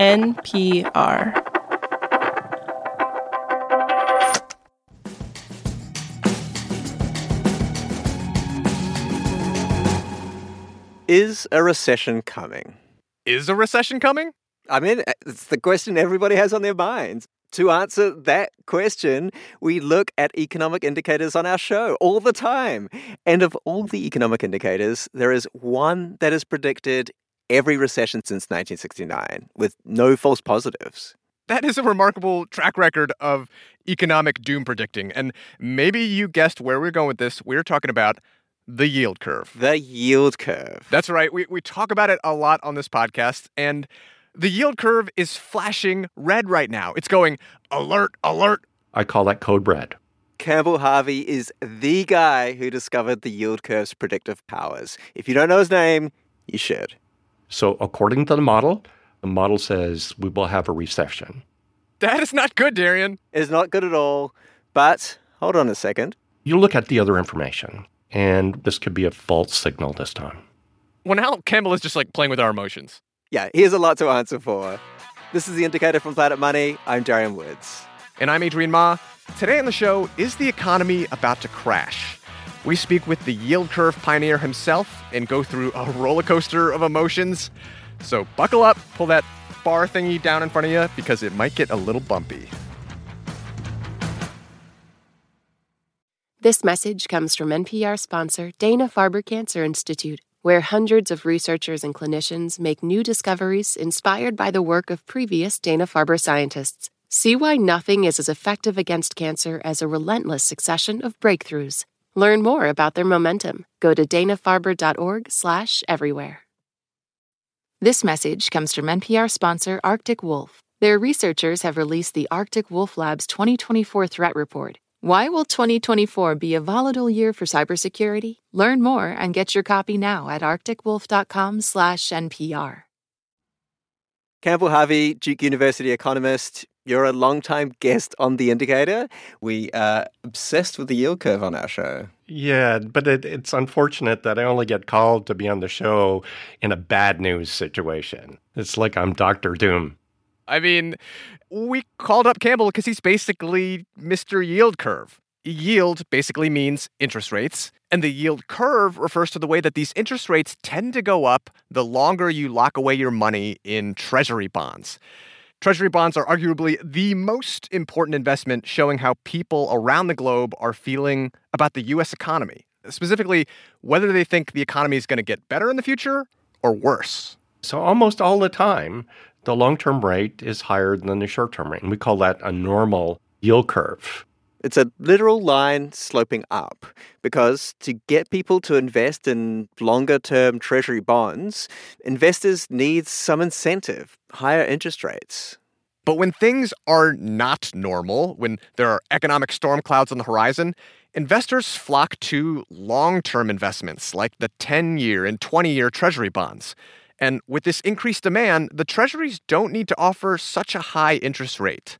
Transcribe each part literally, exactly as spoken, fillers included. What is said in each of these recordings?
N P R. Is a recession coming? Is a recession coming? I mean, it's the question everybody has on their minds. To answer that question, we look at economic indicators on our show all the time. And of all the economic indicators, there is one that has predicted every recession since nineteen sixty-nine, with no false positives. That is a remarkable track record of economic doom predicting. And maybe you guessed where we're going with this. We're talking about the yield curve. The yield curve. That's right. We, we talk about it a lot on this podcast, and the yield curve is flashing red right now. It's going, alert, alert. I call that code red. Campbell Harvey is the guy who discovered the yield curve's predictive powers. If you don't know his name, you should. So according to the model, the model says we will have a recession. That is not good, Darian. It is not good at all. But hold on a second. You look at the other information, and this could be a false signal this time. Well, now Campbell is just like playing with our emotions. Yeah, here's a lot to answer for. This is The Indicator from Planet Money. I'm Darian Woods. And I'm Adrian Ma. Today on the show, is the economy about to crash? We speak with the yield curve pioneer himself and go through a roller coaster of emotions. So buckle up, pull that bar thingy down in front of you because it might get a little bumpy. This message comes from N P R sponsor Dana-Farber Cancer Institute, where hundreds of researchers and clinicians make new discoveries inspired by the work of previous Dana-Farber scientists. See why nothing is as effective against cancer as a relentless succession of breakthroughs. Learn more about their momentum. Go to dana farber dot org slash everywhere. This message comes from N P R sponsor Arctic Wolf. Their researchers have released the Arctic Wolf Lab's twenty twenty-four Threat Report. Why will twenty twenty-four be a volatile year for cybersecurity? Learn more and get your copy now at arctic wolf dot com slash N P R. Campbell Harvey, Duke University economist, you're a longtime guest on The Indicator. We are obsessed with the yield curve on our show. Yeah, but it, it's unfortunate that I only get called to be on the show in a bad news situation. It's like I'm Doctor Doom. I mean, we called up Campbell because he's basically Mister Yield Curve. Yield basically means interest rates, and the yield curve refers to the way that these interest rates tend to go up the longer you lock away your money in treasury bonds. Treasury bonds are arguably the most important investment, showing how people around the globe are feeling about the U S economy, specifically whether they think the economy is going to get better in the future or worse. So almost all the time, the long-term rate is higher than the short-term rate, and we call that a normal yield curve. It's a literal line sloping up, because to get people to invest in longer-term treasury bonds, investors need some incentive, higher interest rates. But when things are not normal, when there are economic storm clouds on the horizon, investors flock to long-term investments like the ten-year and twenty-year treasury bonds. And with this increased demand, the treasuries don't need to offer such a high interest rate.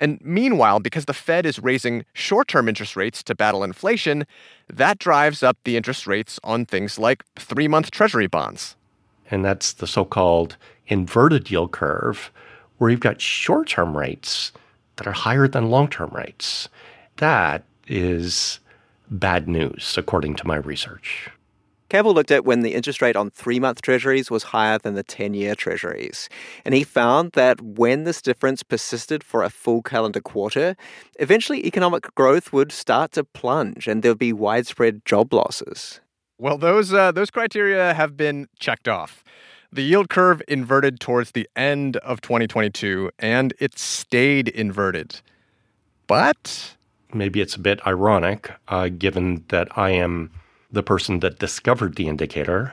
And meanwhile, because the Fed is raising short-term interest rates to battle inflation, that drives up the interest rates on things like three-month treasury bonds. And that's the so-called inverted yield curve, where you've got short-term rates that are higher than long-term rates. That is bad news, according to my research. Campbell looked at when the interest rate on three-month treasuries was higher than the ten-year treasuries. And he found that when this difference persisted for a full calendar quarter, eventually economic growth would start to plunge and there'd be widespread job losses. Well, those, uh, those criteria have been checked off. The yield curve inverted towards the end of twenty twenty-two, and it stayed inverted. But maybe it's a bit ironic, uh, given that I am the person that discovered The Indicator,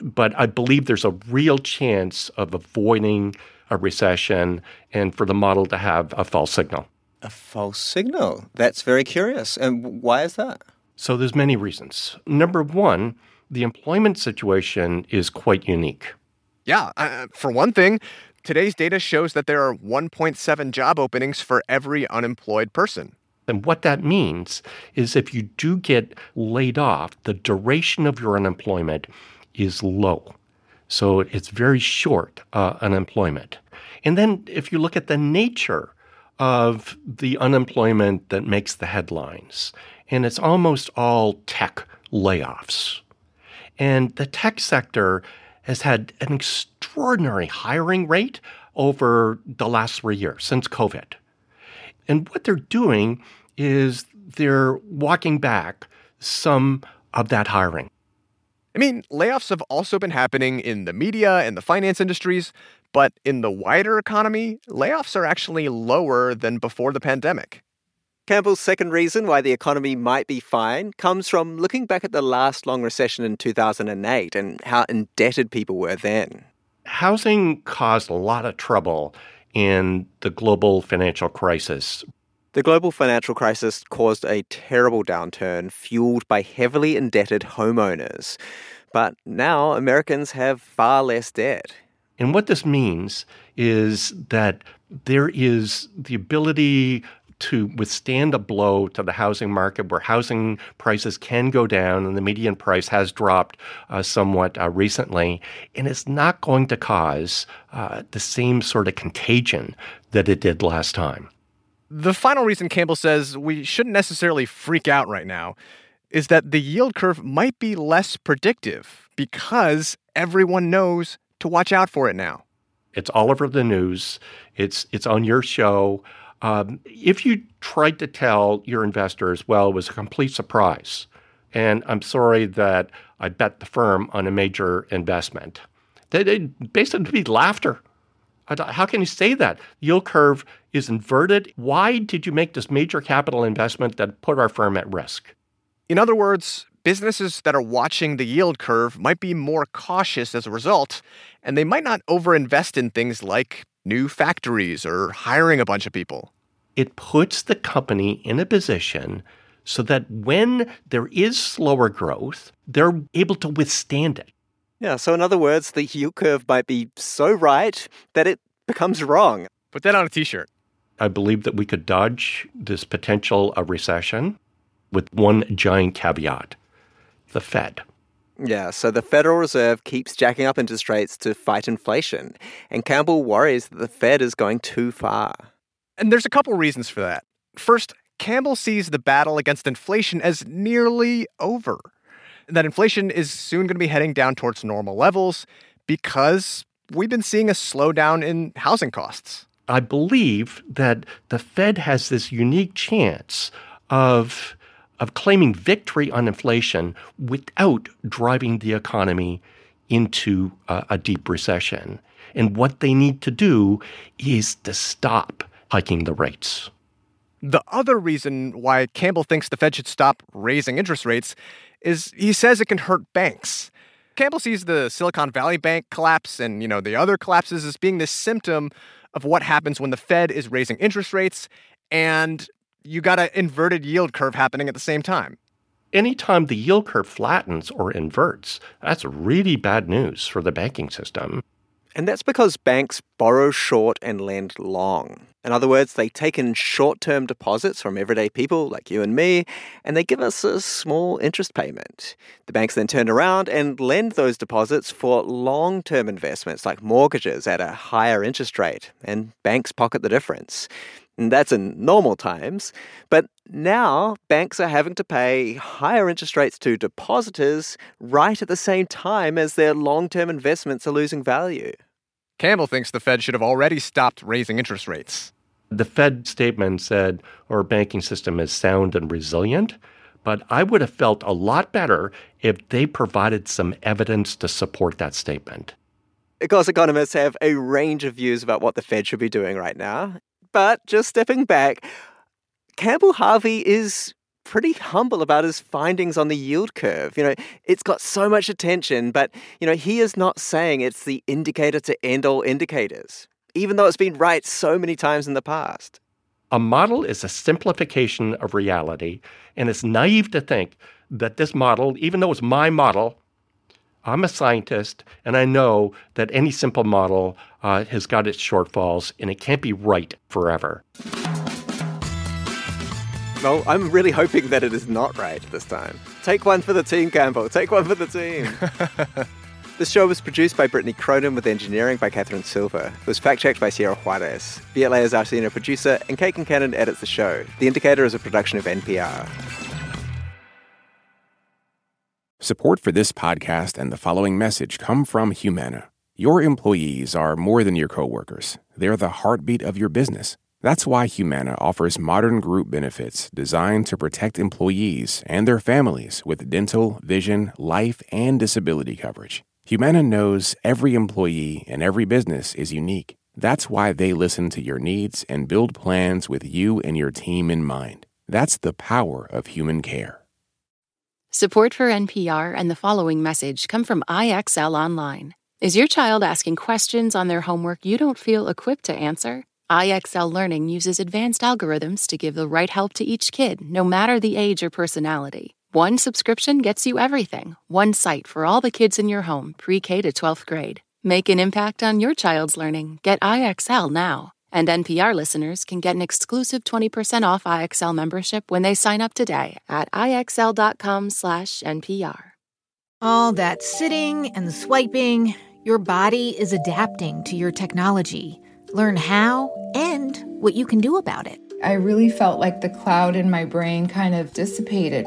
but I believe there's a real chance of avoiding a recession and for the model to have a false signal. A false signal? That's very curious. And why is that? So there's many reasons. Number one, the employment situation is quite unique. Yeah, uh, for one thing, today's data shows that there are one point seven job openings for every unemployed person. And what that means is if you do get laid off, the duration of your unemployment is low. So it's very short uh, unemployment. And then if you look at the nature of the unemployment that makes the headlines, and it's almost all tech layoffs. And the tech sector has had an extraordinary hiring rate over the last three years, since COVID. And what they're doing is they're walking back some of that hiring. I mean, layoffs have also been happening in the media and the finance industries, but in the wider economy, layoffs are actually lower than before the pandemic. Campbell's second reason why the economy might be fine comes from looking back at the last long recession in two thousand eight and how indebted people were then. Housing caused a lot of trouble in the global financial crisis. The global financial crisis caused a terrible downturn fueled by heavily indebted homeowners. But now Americans have far less debt. And what this means is that there is the ability to withstand a blow to the housing market where housing prices can go down, and the median price has dropped uh, somewhat uh, recently, and it's not going to cause uh, the same sort of contagion that it did last time. The final reason Campbell says we shouldn't necessarily freak out right now is that the yield curve might be less predictive because everyone knows to watch out for it now. It's all over the news. It's it's on your show. Um, if you tried to tell your investors, well, it was a complete surprise, and I'm sorry that I bet the firm on a major investment, they'd basically be laughter. How can you say that? Yield curve is inverted. Why did you make this major capital investment that put our firm at risk? In other words, businesses that are watching the yield curve might be more cautious as a result, and they might not overinvest in things like new factories or hiring a bunch of people. It puts the company in a position so that when there is slower growth, they're able to withstand it. Yeah, so in other words, the yield curve might be so right that it becomes wrong. Put that on a t-shirt. I believe that we could dodge this potential uh, recession with one giant caveat, the Fed. Yeah, so the Federal Reserve keeps jacking up interest rates to fight inflation, and Campbell worries that the Fed is going too far. And there's a couple reasons for that. First, Campbell sees the battle against inflation as nearly over. That inflation is soon going to be heading down towards normal levels because we've been seeing a slowdown in housing costs. I believe that the Fed has this unique chance of, of claiming victory on inflation without driving the economy into a, a deep recession. And what they need to do is to stop hiking the rates. The other reason why Campbell thinks the Fed should stop raising interest rates is he says it can hurt banks. Campbell sees the Silicon Valley Bank collapse and, you know, the other collapses as being this symptom of what happens when the Fed is raising interest rates and you got an inverted yield curve happening at the same time. Anytime the yield curve flattens or inverts, that's really bad news for the banking system. And that's because banks borrow short and lend long. In other words, they take in short-term deposits from everyday people like you and me, and they give us a small interest payment. The banks then turn around and lend those deposits for long-term investments like mortgages at a higher interest rate, and banks pocket the difference. And that's in normal times. But now banks are having to pay higher interest rates to depositors right at the same time as their long-term investments are losing value. Campbell thinks the Fed should have already stopped raising interest rates. The Fed statement said our banking system is sound and resilient, but I would have felt a lot better if they provided some evidence to support that statement. Of course, economists have a range of views about what the Fed should be doing right now. But just stepping back, Campbell Harvey is pretty humble about his findings on the yield curve. You know, it's got so much attention, but, you know, he is not saying it's the indicator to end all indicators, even though it's been right so many times in the past. A model is a simplification of reality, and it's naive to think that this model, even though it's my model, I'm a scientist, and I know that any simple model uh, has got its shortfalls, and it can't be right forever. Well, I'm really hoping that it is not right this time. Take one for the team, Campbell. Take one for the team. This show was produced by Brittany Cronin with engineering by Catherine Silver. It was fact-checked by Sierra Juarez. V L A is our senior producer, and Kate Kincannon edits the show. The Indicator is a production of N P R. Support for this podcast and the following message come from Humana. Your employees are more than your coworkers. They're the heartbeat of your business. That's why Humana offers modern group benefits designed to protect employees and their families with dental, vision, life, and disability coverage. Humana knows every employee and every business is unique. That's why they listen to your needs and build plans with you and your team in mind. That's the power of human care. Support for N P R and the following message come from I X L Online. Is your child asking questions on their homework you don't feel equipped to answer? I X L Learning uses advanced algorithms to give the right help to each kid, no matter the age or personality. One subscription gets you everything. One site for all the kids in your home, pre-K to twelfth grade. Make an impact on your child's learning. Get I X L now. And N P R listeners can get an exclusive twenty percent off I X L membership when they sign up today at I X L dot com slash N P R. All that sitting and swiping, your body is adapting to your technology. Learn how and what you can do about it. I really felt like the cloud in my brain kind of dissipated.